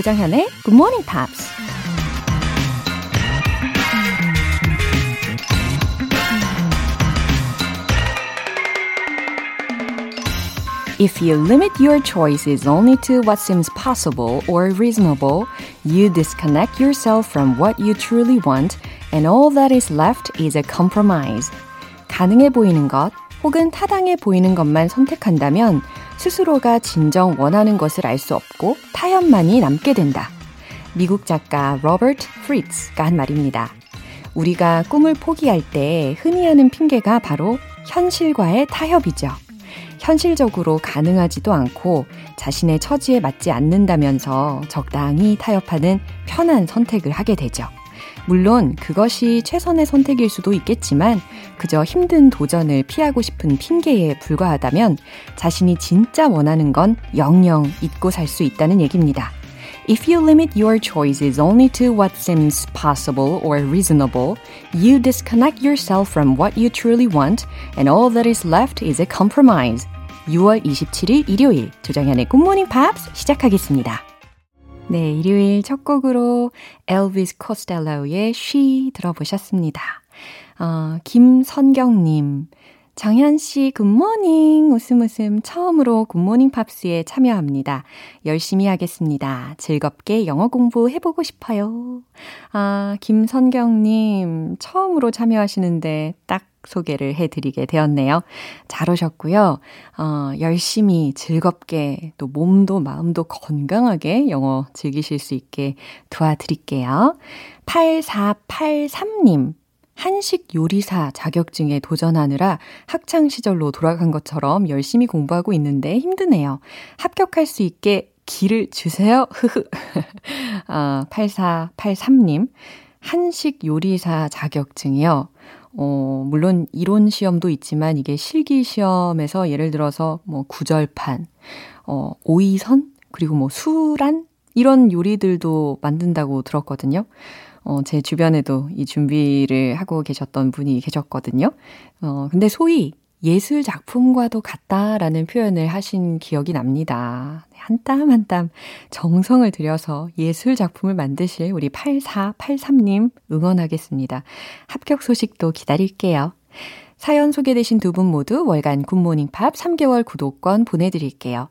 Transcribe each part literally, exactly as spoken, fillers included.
조장현의 Good Morning Pops. If you limit your choices only to what seems possible or reasonable, you disconnect yourself from what you truly want, and all that is left is a compromise. 가능해 보이는 것 혹은 타당해 보이는 것만 선택한다면 스스로가 진정 원하는 것을 알 수 없고 타협만이 남게 된다. 미국 작가 로버트 프리츠가 한 말입니다. 우리가 꿈을 포기할 때 흔히 하는 핑계가 바로 현실과의 타협이죠. 현실적으로 가능하지도 않고 자신의 처지에 맞지 않는다면서 적당히 타협하는 편한 선택을 하게 되죠. 물론 그것이 최선의 선택일 수도 있겠지만 그저 힘든 도전을 피하고 싶은 핑계에 불과하다면 자신이 진짜 원하는 건 영영 잊고 살 수 있다는 얘기입니다. If you limit your choices only to what seems possible or reasonable, you disconnect yourself from what you truly want, and all that is left is a compromise. 유월 이십칠일 일요일 조정현의 굿모닝 팝스 시작하겠습니다. 네, 일요일 첫 곡으로 엘비스 코스텔로의 She 들어보셨습니다. 어, 김선경님, 정현씨 굿모닝 웃음 웃음 처음으로 굿모닝 팝스에 참여합니다. 열심히 하겠습니다. 즐겁게 영어 공부 해보고 싶어요. 아, 김선경님 처음으로 참여하시는데 딱 소개를 해드리게 되었네요. 잘 오셨고요. 어, 열심히 즐겁게 또 몸도 마음도 건강하게 영어 즐기실 수 있게 도와드릴게요. 팔사팔삼님 한식 요리사 자격증에 도전하느라 학창시절로 돌아간 것처럼 열심히 공부하고 있는데 힘드네요. 합격할 수 있게 길을 주세요. 아, 팔사팔삼님 한식 요리사 자격증이요. 어, 물론 이론 시험도 있지만 이게 실기 시험에서 예를 들어서 뭐 구절판, 어, 오이선, 그리고 뭐 수란 이런 요리들도 만든다고 들었거든요. 어, 제 주변에도 이 준비를 하고 계셨던 분이 계셨거든요. 어, 근데 소위 예술 작품과도 같다라는 표현을 하신 기억이 납니다. 한 땀 한 땀 정성을 들여서 예술 작품을 만드실 우리 팔사팔삼님 응원하겠습니다. 합격 소식도 기다릴게요. 사연 소개되신 두 분 모두 월간 굿모닝팝 삼 개월 구독권 보내드릴게요.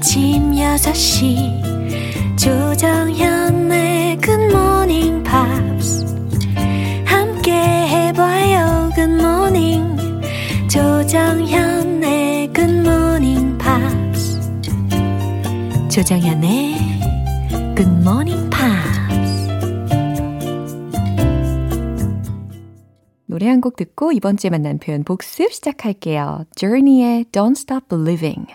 아침 여섯 시 조정현의 굿모닝 팝스 함께 해봐요. 굿모닝 조정현의 굿모닝 팝스 조정현의 굿모닝 팝스 노래 한 곡 듣고 이번 주에 만난 표현 복습 시작할게요. Journey의 Don't Stop Believin'.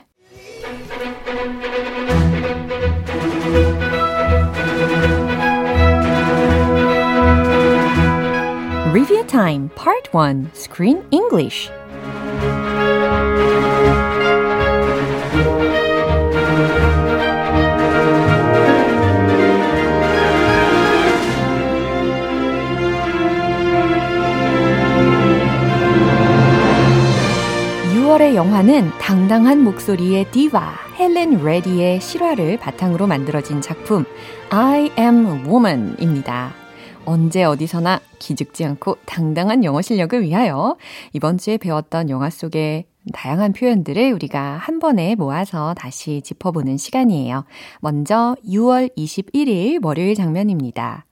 Review Time Part 원 Screen English. 유월의 영화는 당당한 목소리의 디바 헬렌 레디의 실화를 바탕으로 만들어진 작품 I Am Woman입니다. 언제 어디서나 기죽지 않고 당당한 영어 실력을 위하여 이번 주에 배웠던 영화 속의 다양한 표현들을 우리가 한 번에 모아서 다시 짚어보는 시간이에요. 먼저 유월 이십일일 월요일 장면입니다.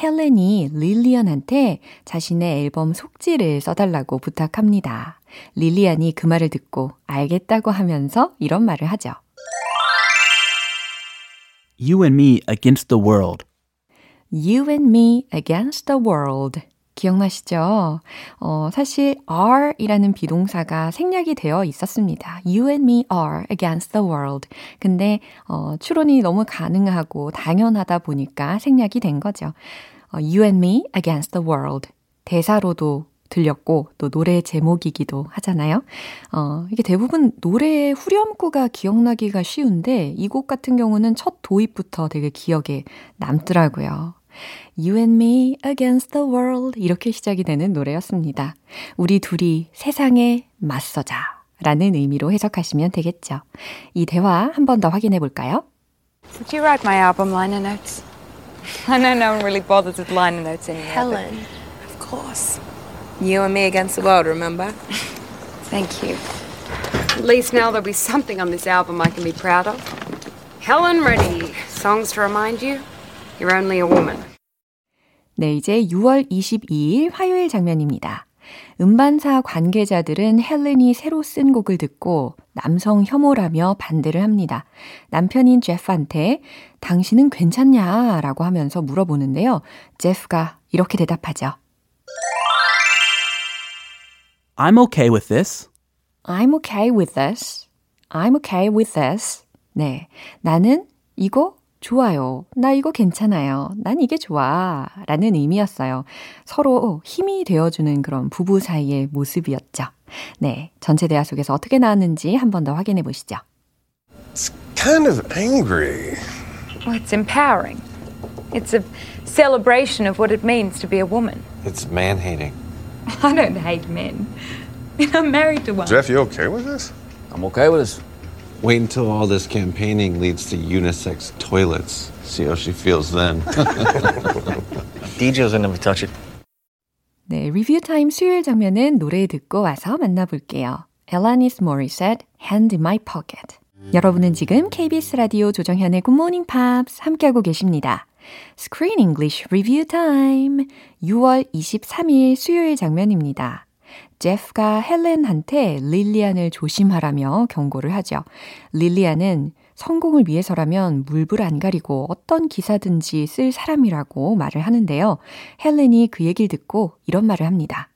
헬렌이 릴리안한테 자신의 앨범 속지를 써달라고 부탁합니다. 릴리안이 그 말을 듣고 알겠다고 하면서 이런 말을 하죠. You and me against the world. You and me against the world. 기억나시죠? 어, 사실 are이라는 비동사가 생략이 되어 있었습니다. You and me are against the world. 근데 어, 추론이 너무 가능하고 당연하다 보니까 생략이 된 거죠. 어, You and me against the world. 대사로도 들렸고 또 노래의 제목이기도 하잖아요. 어, 이게 대부분 노래의 후렴구가 기억나기가 쉬운데 이 곡 같은 경우는 첫 도입부터 되게 기억에 남더라고요. You and me against the world 이렇게 시작이 되는 노래였습니다. 우리 둘이 세상에 맞서자 라는 의미로 해석하시면 되겠죠. 이 대화 한 번 더 확인해 볼까요? Did you write my album liner notes? I know no one really bothers with liner notes anymore. Helen, of course. You and me against the world, remember? Thank you. At least now there'll be something on this album I can be proud of. Helen Reddy, songs to remind you. You're only a woman. 네, 이제 유월 이십이일 화요일 장면입니다. 음반사 관계자들은 헬렌이 새로 쓴 곡을 듣고 남성 혐오라며 반대를 합니다. 남편인 제프한테 당신은 괜찮냐라고 하면서 물어보는데요. 제프가 이렇게 대답하죠. I'm okay with this. I'm okay with this. I'm okay with this. 네, 나는 이거 좋아요. 나 이거 괜찮아요. 난 이게 좋아. 라는 의미였어요. 서로 힘이 되어주는 그런 부부 사이의 모습이었죠. 네, 전체 대화 속에서 어떻게 나왔는지 한 번 더 확인해 보시죠. It's kind of angry. Well, it's empowering. It's a celebration of what it means to be a woman. It's man-hating. I don't hate men. I'm married to one. Jeff, you okay with this? I'm okay with this. Wait until all this campaigning leads to unisex toilets. See how she feels then. 디제이's never touch it. 네, 리뷰 타임 수요일 장면은 노래 듣고 와서 만나볼게요. Alanis Morissette, Hand in My Pocket. 여러분은 지금 케이비에스 라디오 조정현의 Good Morning Pops 함께하고 계십니다. Screen English Review Time. 유월 이십삼일 수요일 장면입니다. 제프가 헬렌한테 릴리안을 조심하라며 경고를 하죠. 릴리안은 성공을 위해서라면 물불 안 가리고 어떤 기사든지 쓸 사람이라고 말을 하는데요. 헬렌이 그 얘기를 듣고 이런 말을 합니다.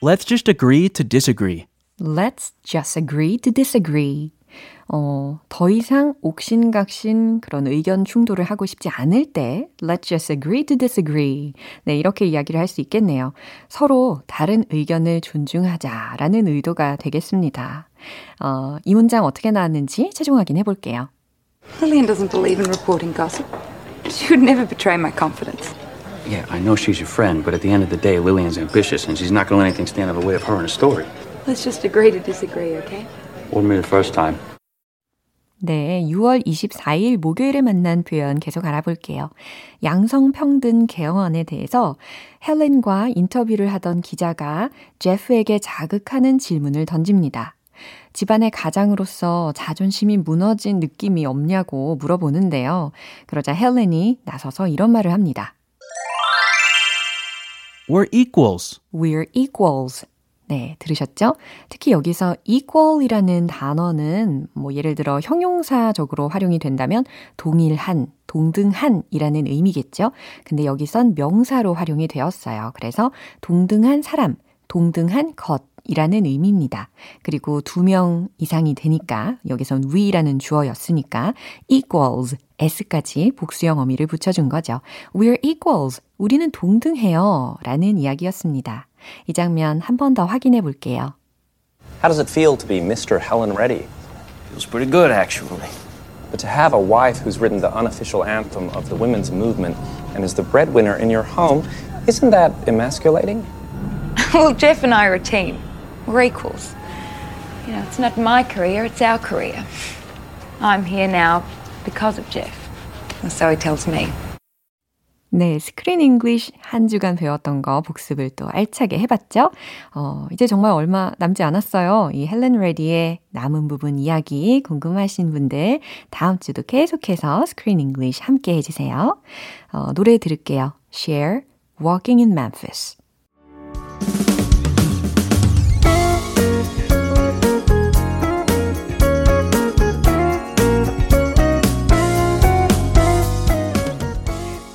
Let's just agree to disagree. Let's just agree to disagree. 어, 더 이상 옥신각신 그런 의견 충돌을 하고 싶지 않을 때 Let's just agree to disagree. 네, 이렇게 이야기를 할 수 있겠네요. 서로 다른 의견을 존중하자라는 의도가 되겠습니다. 어, 이 문장 어떻게 나왔는지 최종 확인해 볼게요. Helen doesn't believe in reporting gossip. She would never betray my confidence. Yeah, I know she's your friend, but at the end of the day, Lillian's ambitious and she's not going to let anything stand in the way of her and her story. Let's just agree to disagree, okay? Wouldn't be the first time. 네, 유월 이십사일 목요일에 만난 표현 계속 알아볼게요. 양성평등 개헌에 대해서 헬렌과 인터뷰를 하던 기자가 제프에게 자극하는 질문을 던집니다. 집안의 가장으로서 자존심이 무너진 느낌이 없냐고 물어보는데요. 그러자 헬렌이 나서서 이런 말을 합니다. We're equals. We're equals. 네, 들으셨죠? 특히 여기서 equal이라는 단어는 뭐 예를 들어 형용사적으로 활용이 된다면 동일한, 동등한이라는 의미겠죠. 근데 여기선 명사로 활용이 되었어요. 그래서 동등한 사람, 동등한 것이라는 의미입니다. 그리고 두 명 이상이 되니까 여기선 we라는 주어였으니까 equals, s까지 복수형 어미를 붙여준 거죠. We're equals, 우리는 동등해요 라는 이야기였습니다. 이 장면 한 번 더 확인해 볼게요. How does it feel to be Mister Helen Reddy? Feels pretty good actually. But to have a wife who's written the unofficial anthem of the women's movement and is the breadwinner in your home, isn't that emasculating? Well, Jeff and I are a team. We're equals. You know, it's not my career, it's our career. I'm here now because of Jeff. And so he tells me. 네, 스크린 잉글리쉬 한 주간 배웠던 거 복습을 또 알차게 해봤죠? 어, 이제 정말 얼마 남지 않았어요. 이 헬렌 레디의 남은 부분 이야기 궁금하신 분들 다음 주도 계속해서 스크린 잉글리쉬 함께 해주세요. 어, 노래 들을게요. Cher, Walking in Memphis.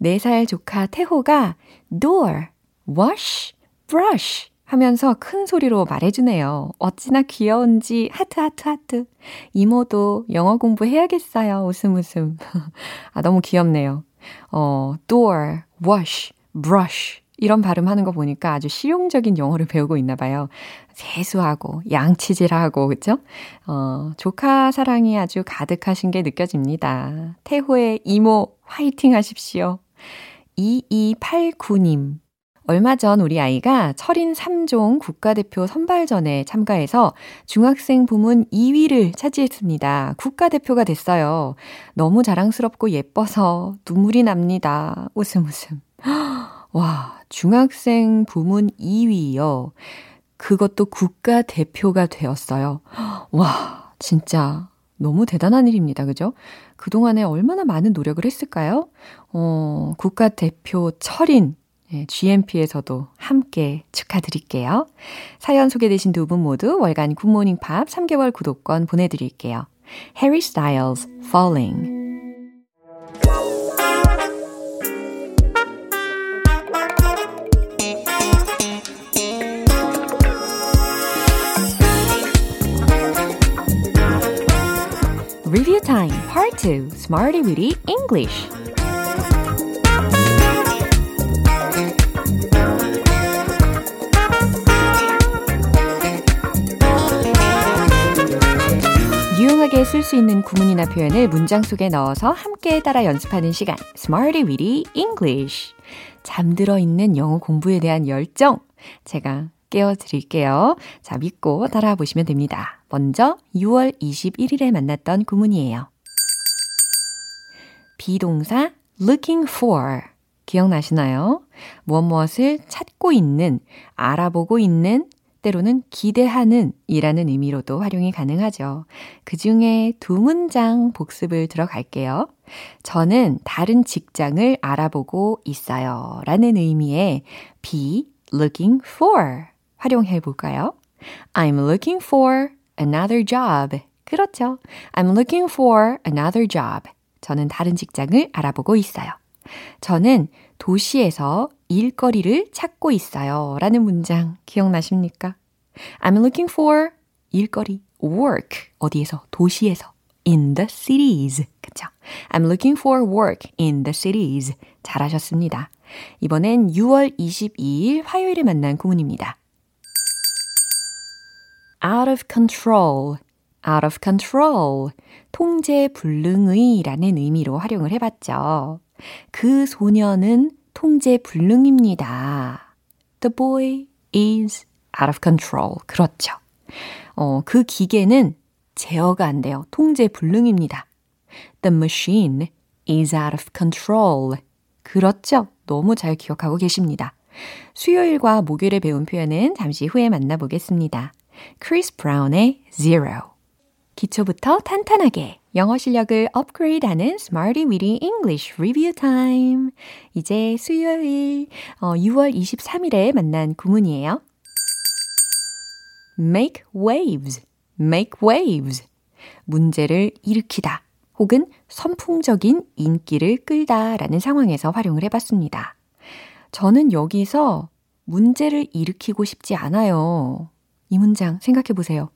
네 살 조카 태호가 door, wash, brush 하면서 큰 소리로 말해주네요. 어찌나 귀여운지 하트 하트 하트. 이모도 영어 공부해야겠어요. 웃음 웃음. 아, 너무 귀엽네요. 어, door, wash, brush 이런 발음하는 거 보니까 아주 실용적인 영어를 배우고 있나 봐요. 세수하고 양치질하고 그렇죠? 어, 조카 사랑이 아주 가득하신 게 느껴집니다. 태호의 이모 화이팅 하십시오. 이이팔구 님 얼마 전 우리 아이가 철인 삼 종 국가대표 선발전에 참가해서 중학생 부문 이 위를 차지했습니다. 국가대표가 됐어요. 너무 자랑스럽고 예뻐서 눈물이 납니다. 웃음 웃음. 와, 중학생 부문 이 위요. 그것도 국가대표가 되었어요. 와, 진짜 너무 대단한 일입니다. 그죠? 그동안에 얼마나 많은 노력을 했을까요? 어, 국가대표 철인. 네, 지엠피에서도 함께 축하드릴게요. 사연 소개되신 두 분 모두 월간 굿모닝 팝 삼 개월 구독권 보내드릴게요. Harry Styles, Falling. Review Time Part 투 Smarty Weedy English. 유용하게 쓸 수 있는 구문이나 표현을 문장 속에 넣어서 함께 따라 연습하는 시간 Smarty Weedy English. 잠들어 있는 영어 공부에 대한 열정 제가 깨워드릴게요. 자, 믿고 따라 보시면 됩니다. 먼저 유월 이십일일에 만났던 구문이에요. 비동사 looking for 기억나시나요? 무엇 무엇을 찾고 있는, 알아보고 있는, 때로는 기대하는 이라는 의미로도 활용이 가능하죠. 그 중에 두 문장 복습을 들어갈게요. 저는 다른 직장을 알아보고 있어요. 라는 의미의 be looking for 활용해 볼까요? I'm looking for another job. 그렇죠. I'm looking for another job. 저는 다른 직장을 알아보고 있어요. 저는 도시에서 일거리를 찾고 있어요. 라는 문장 기억나십니까? I'm looking for 일거리, work. 어디에서? 도시에서. In the cities. 그렇죠. I'm looking for work in the cities. 잘하셨습니다. 이번엔 유월 이십이일 화요일에 만난 구문입니다. Out of control, out of control, 통제불능의라는 의미로 활용을 해봤죠. 그 소녀는 통제불능입니다. The boy is out of control. 그렇죠. 어, 그 기계는 제어가 안 돼요. 통제불능입니다. The machine is out of control. 그렇죠. 너무 잘 기억하고 계십니다. 수요일과 목요일에 배운 표현은 잠시 후에 만나보겠습니다. 크리스 브라운의 Zero. 기초부터 탄탄하게 영어 실력을 업그레이드하는 Smarty Weedy English Review Time. 이제 수요일 어, 유월 이십삼일에 만난 구문이에요. Make waves, make waves. 문제를 일으키다. 혹은 선풍적인 인기를 끌다라는 상황에서 활용을 해봤습니다. 저는 여기서 문제를 일으키고 싶지 않아요. 이 문장 생각해 보세요.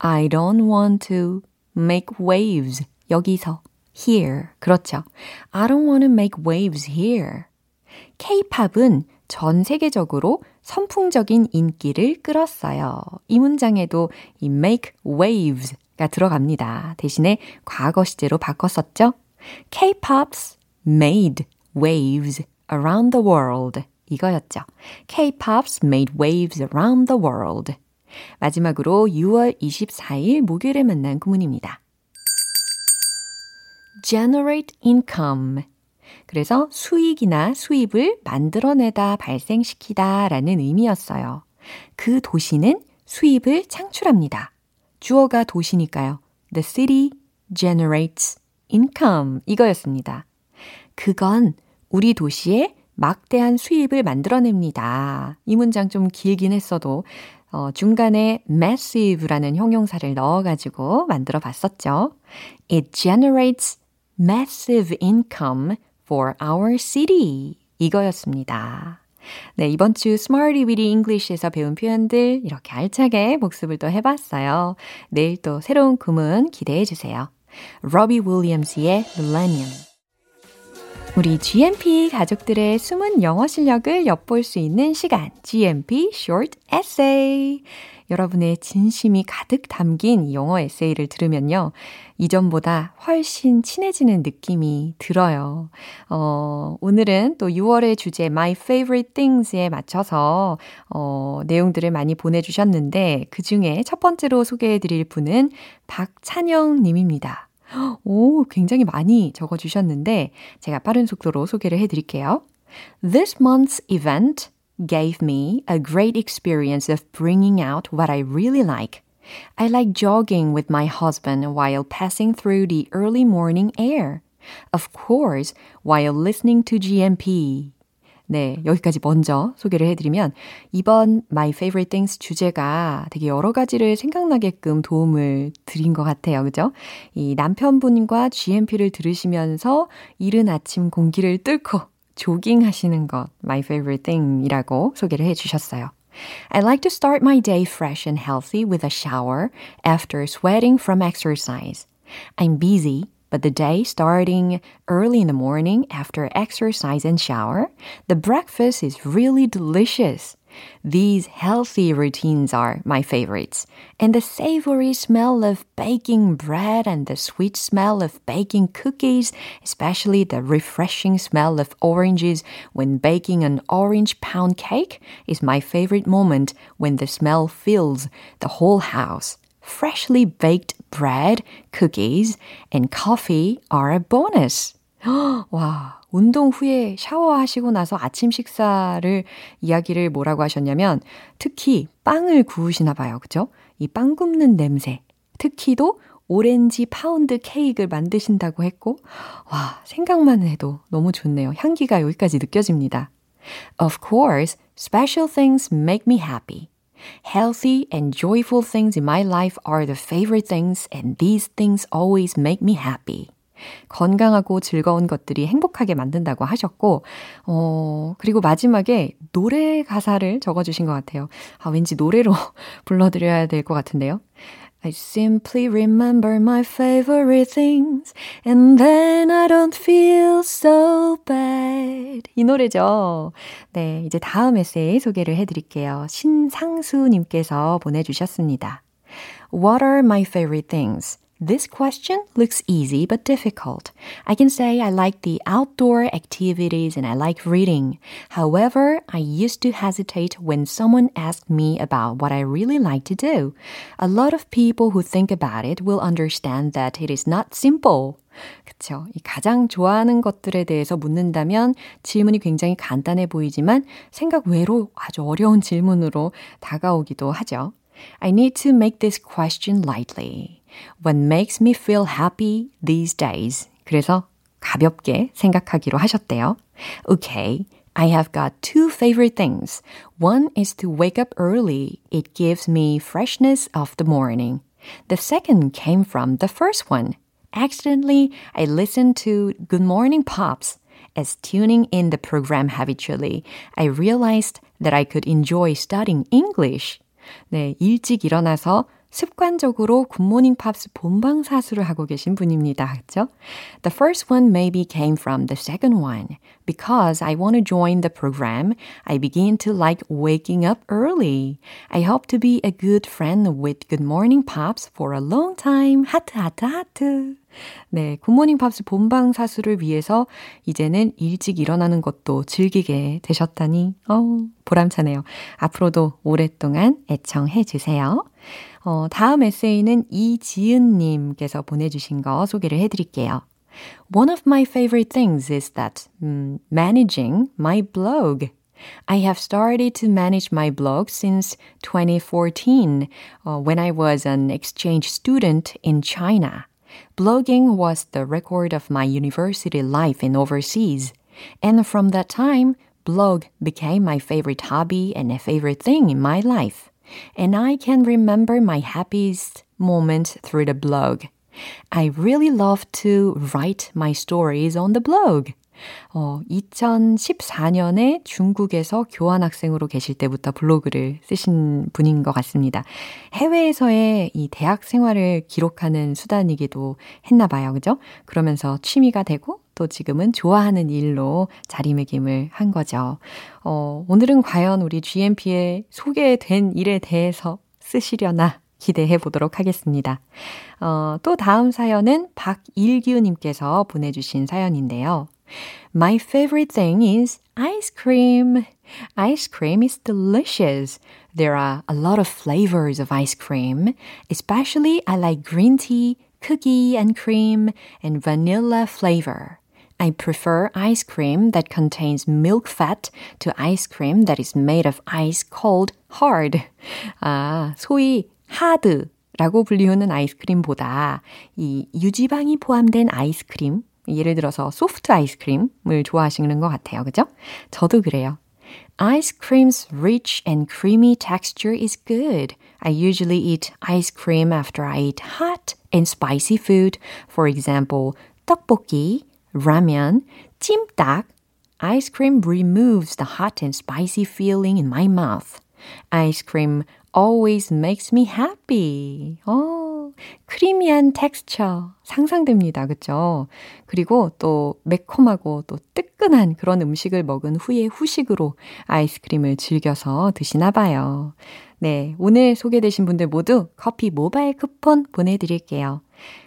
I don't want to make waves. 여기서, here. 그렇죠. I don't want to make waves here. K-팝은 전 세계적으로 선풍적인 인기를 끌었어요. 이 문장에도 이 make waves. 가 들어갑니다. 대신에 과거 시제로 바꿨었죠. K-pop's made waves around the world. 이거였죠. K-pop's made waves around the world. 마지막으로 유월 이십사일 목요일에 만난 구문입니다. Generate income. 그래서 수익이나 수입을 만들어내다, 발생시키다 라는 의미였어요. 그 도시는 수입을 창출합니다. 주어가 도시니까요. The city generates income. 이거였습니다. 그건 우리 도시에 막대한 수입을 만들어냅니다. 이 문장 좀 길긴 했어도 어, 중간에 massive라는 형용사를 넣어가지고 만들어 봤었죠. It generates massive income for our city. 이거였습니다. 네, 이번 주 Smarty Weedy English에서 배운 표현들 이렇게 알차게 복습을 또 해봤어요. 내일 또 새로운 구문 기대해 주세요. Robbie Williams의 Millennium. 우리 지엠피 가족들의 숨은 영어 실력을 엿볼 수 있는 시간, 지엠피 Short Essay. 여러분의 진심이 가득 담긴 영어 에세이를 들으면요, 이전보다 훨씬 친해지는 느낌이 들어요. 어, 오늘은 또 유월의 주제 My Favorite Things에 맞춰서 어, 내용들을 많이 보내주셨는데, 그중에 첫 번째로 소개해드릴 분은 박찬영님입니다. 오, 굉장히 많이 적어주셨는데 제가 빠른 속도로 소개를 해드릴게요. This month's event gave me a great experience of bringing out what I really like. I like jogging with my husband while passing through the early morning air. Of course, while listening to 지엠피. 네, 여기까지 먼저 소개를 해드리면, 이번 My Favorite Things 주제가 되게 여러 가지를 생각나게끔 도움을 드린 것 같아요. 그죠? 이 남편분과 지엠피를 들으시면서 이른 아침 공기를 뚫고 조깅하시는 것, My Favorite Thing이라고 소개를 해주셨어요. I like to start my day fresh and healthy with a shower after sweating from exercise. I'm busy. But the day starting early in the morning after exercise and shower, the breakfast is really delicious. These healthy routines are my favorites. And the savory smell of baking bread and the sweet smell of baking cookies, especially the refreshing smell of oranges when baking an orange pound cake, is my favorite moment when the smell fills the whole house. Freshly baked bread, cookies, and coffee are a bonus. 와, 운동 후에 샤워하시고 나서 아침 식사를 이야기를 뭐라고 하셨냐면, 특히 빵을 구우시나 봐요. 그죠? 이 빵 굽는 냄새. 특히도 오렌지 파운드 케이크를 만드신다고 했고, 와, 생각만 해도 너무 좋네요. 향기가 여기까지 느껴집니다. Of course, special things make me happy. Healthy and joyful things in my life are the favorite things, and these things always make me happy. 건강하고 즐거운 것들이 행복하게 만든다고 하셨고, 어, 그리고 마지막에 노래 가사를 적어주신 것 같아요. 아, 왠지 노래로 불러드려야 될 것 같은데요. I simply remember my favorite things, and then I don't feel so bad. 이 노래죠. 네, 이제 다음 에세이 소개를 해드릴게요. 신상수님께서 보내주셨습니다. What are my favorite things? This question looks easy but difficult. I can say I like the outdoor activities and I like reading. However, I used to hesitate when someone asked me about what I really like to do. A lot of people who think about it will understand that it is not simple. 그쵸. 이 가장 좋아하는 것들에 대해서 묻는다면 질문이 굉장히 간단해 보이지만 생각 외로 아주 어려운 질문으로 다가오기도 하죠. I need to make this question lightly. What makes me feel happy these days? 그래서 가볍게 생각하기로 하셨대요. Okay, I have got two favorite things. One is to wake up early. It gives me freshness of the morning. The second came from the first one. Accidentally, I listened to Good Morning Pops. As tuning in the program habitually, I realized that I could enjoy studying English. 네, 일찍 일어나서 습관적으로 굿모닝 팝스 본방사수를 하고 계신 분입니다. 그렇죠? The first one maybe came from the second one. Because I want to join the program, I begin to like waking up early. I hope to be a good friend with Good Morning Pops for a long time. 하트 하트 하트. 네, 굿모닝 팝스 본방사수를 위해서 이제는 일찍 일어나는 것도 즐기게 되셨다니 어우, 보람차네요. 앞으로도 오랫동안 애청해 주세요. 어, 다음 에세이는 이지은님께서 보내주신 거 소개를 해드릴게요. One of my favorite things is that um, managing my blog. I have started to manage my blog since twenty fourteen uh, when I was an exchange student in China. Blogging was the record of my university life in overseas. And from that time, blog became my favorite hobby and a favorite thing in my life. And I can remember my happiest moment through the blog. I really love to write my stories on the blog. 어, 이천십사년에 중국에서 교환학생으로 계실 때부터 블로그를 쓰신 분인 것 같습니다. 해외에서의 이 대학 생활을 기록하는 수단이기도 했나 봐요. 그죠? 그러면서 취미가 되고 또 지금은 좋아하는 일로 자리매김을 한 거죠. 어, 오늘은 과연 우리 GMP에 소개된 일에 대해서 쓰시려나 기대해 보도록 하겠습니다. 어, 또 다음 사연은 박일규님께서 보내주신 사연인데요. My favorite thing is ice cream. Ice cream is delicious. There are a lot of flavors of ice cream. Especially I like green tea, cookie and cream, and vanilla flavor. I prefer ice cream that contains milk fat to ice cream that is made of ice cold hard. 아, 소위 하드라고 불리우는 아이스크림보다 이 유지방이 포함된 아이스크림 예를 들어서 소프트 아이스크림을 좋아하시는 것 같아요. 그죠? 저도 그래요. Ice cream's rich and creamy texture is good. I usually eat ice cream after I eat hot and spicy food. For example, 떡볶이, 라면, 찜닭. Ice cream removes the hot and spicy feeling in my mouth. Ice cream always makes me happy. Oh. 크리미한 텍스처 상상됩니다. 그렇죠? 그리고 또 매콤하고 또 뜨끈한 그런 음식을 먹은 후에 후식으로 아이스크림을 즐겨서 드시나 봐요. 네, 오늘 소개되신 분들 모두 커피 모바일 쿠폰 보내드릴게요.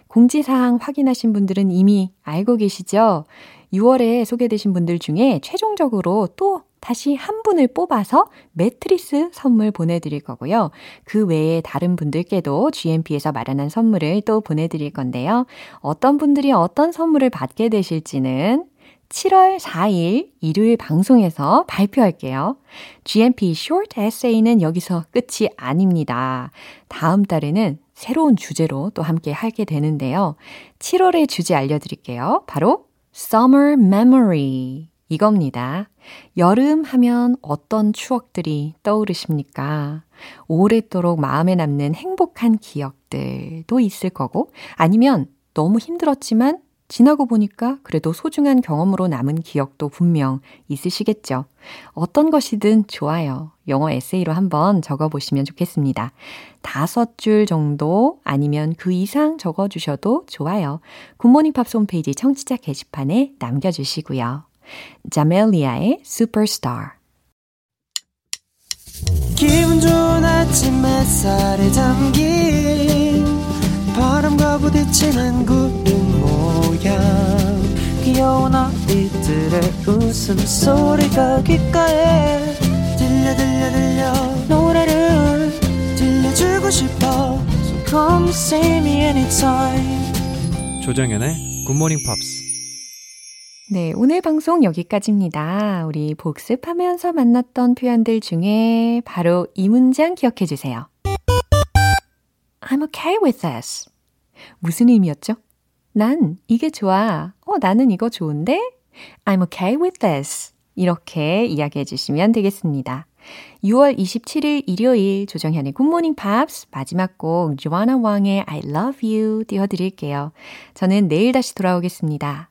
공지사항 확인하신 분들은 이미 알고 계시죠? 유월에 소개되신 분들 중에 최종적으로 또 다시 한 분을 뽑아서 매트리스 선물 보내드릴 거고요. 그 외에 다른 분들께도 GMP에서 마련한 선물을 또 보내드릴 건데요. 어떤 분들이 어떤 선물을 받게 되실지는 칠월 사일 일요일 방송에서 발표할게요. GMP Short Essay는 여기서 끝이 아닙니다. 다음 달에는 새로운 주제로 또 함께 하게 되는데요. 칠월의 주제 알려드릴게요. 바로 Summer Memory. 이겁니다. 여름 하면 어떤 추억들이 떠오르십니까? 오랫도록 마음에 남는 행복한 기억들도 있을 거고 아니면 너무 힘들었지만 지나고 보니까 그래도 소중한 경험으로 남은 기억도 분명 있으시겠죠. 어떤 것이든 좋아요. 영어 에세이로 한번 적어보시면 좋겠습니다. 다섯 줄 정도 아니면 그 이상 적어주셔도 좋아요. 굿모닝 팝스 홈페이지 청취자 게시판에 남겨주시고요. 자멜리아의 Superstar. 기분 좋은 아침 햇살에 잠긴 바람과 부딪히는 구름 모양 귀여운 아이들의 웃음소리가 귓가에 들려 들려 들려 노래를 들려주고 싶어 So come see me anytime 조정연의 굿모닝 팝스. 네, 오늘 방송 여기까지입니다. 우리 복습하면서 만났던 표현들 중에 바로 이 문장 기억해 주세요. I'm okay with this. 무슨 의미였죠? 난 이게 좋아. 어, 나는 이거 좋은데? I'm okay with this. 이렇게 이야기해 주시면 되겠습니다. 유월 이십칠일 일요일 조정현의 굿모닝 팝스 마지막 곡 조아나 왕의 I love you 띄워드릴게요. 저는 내일 다시 돌아오겠습니다.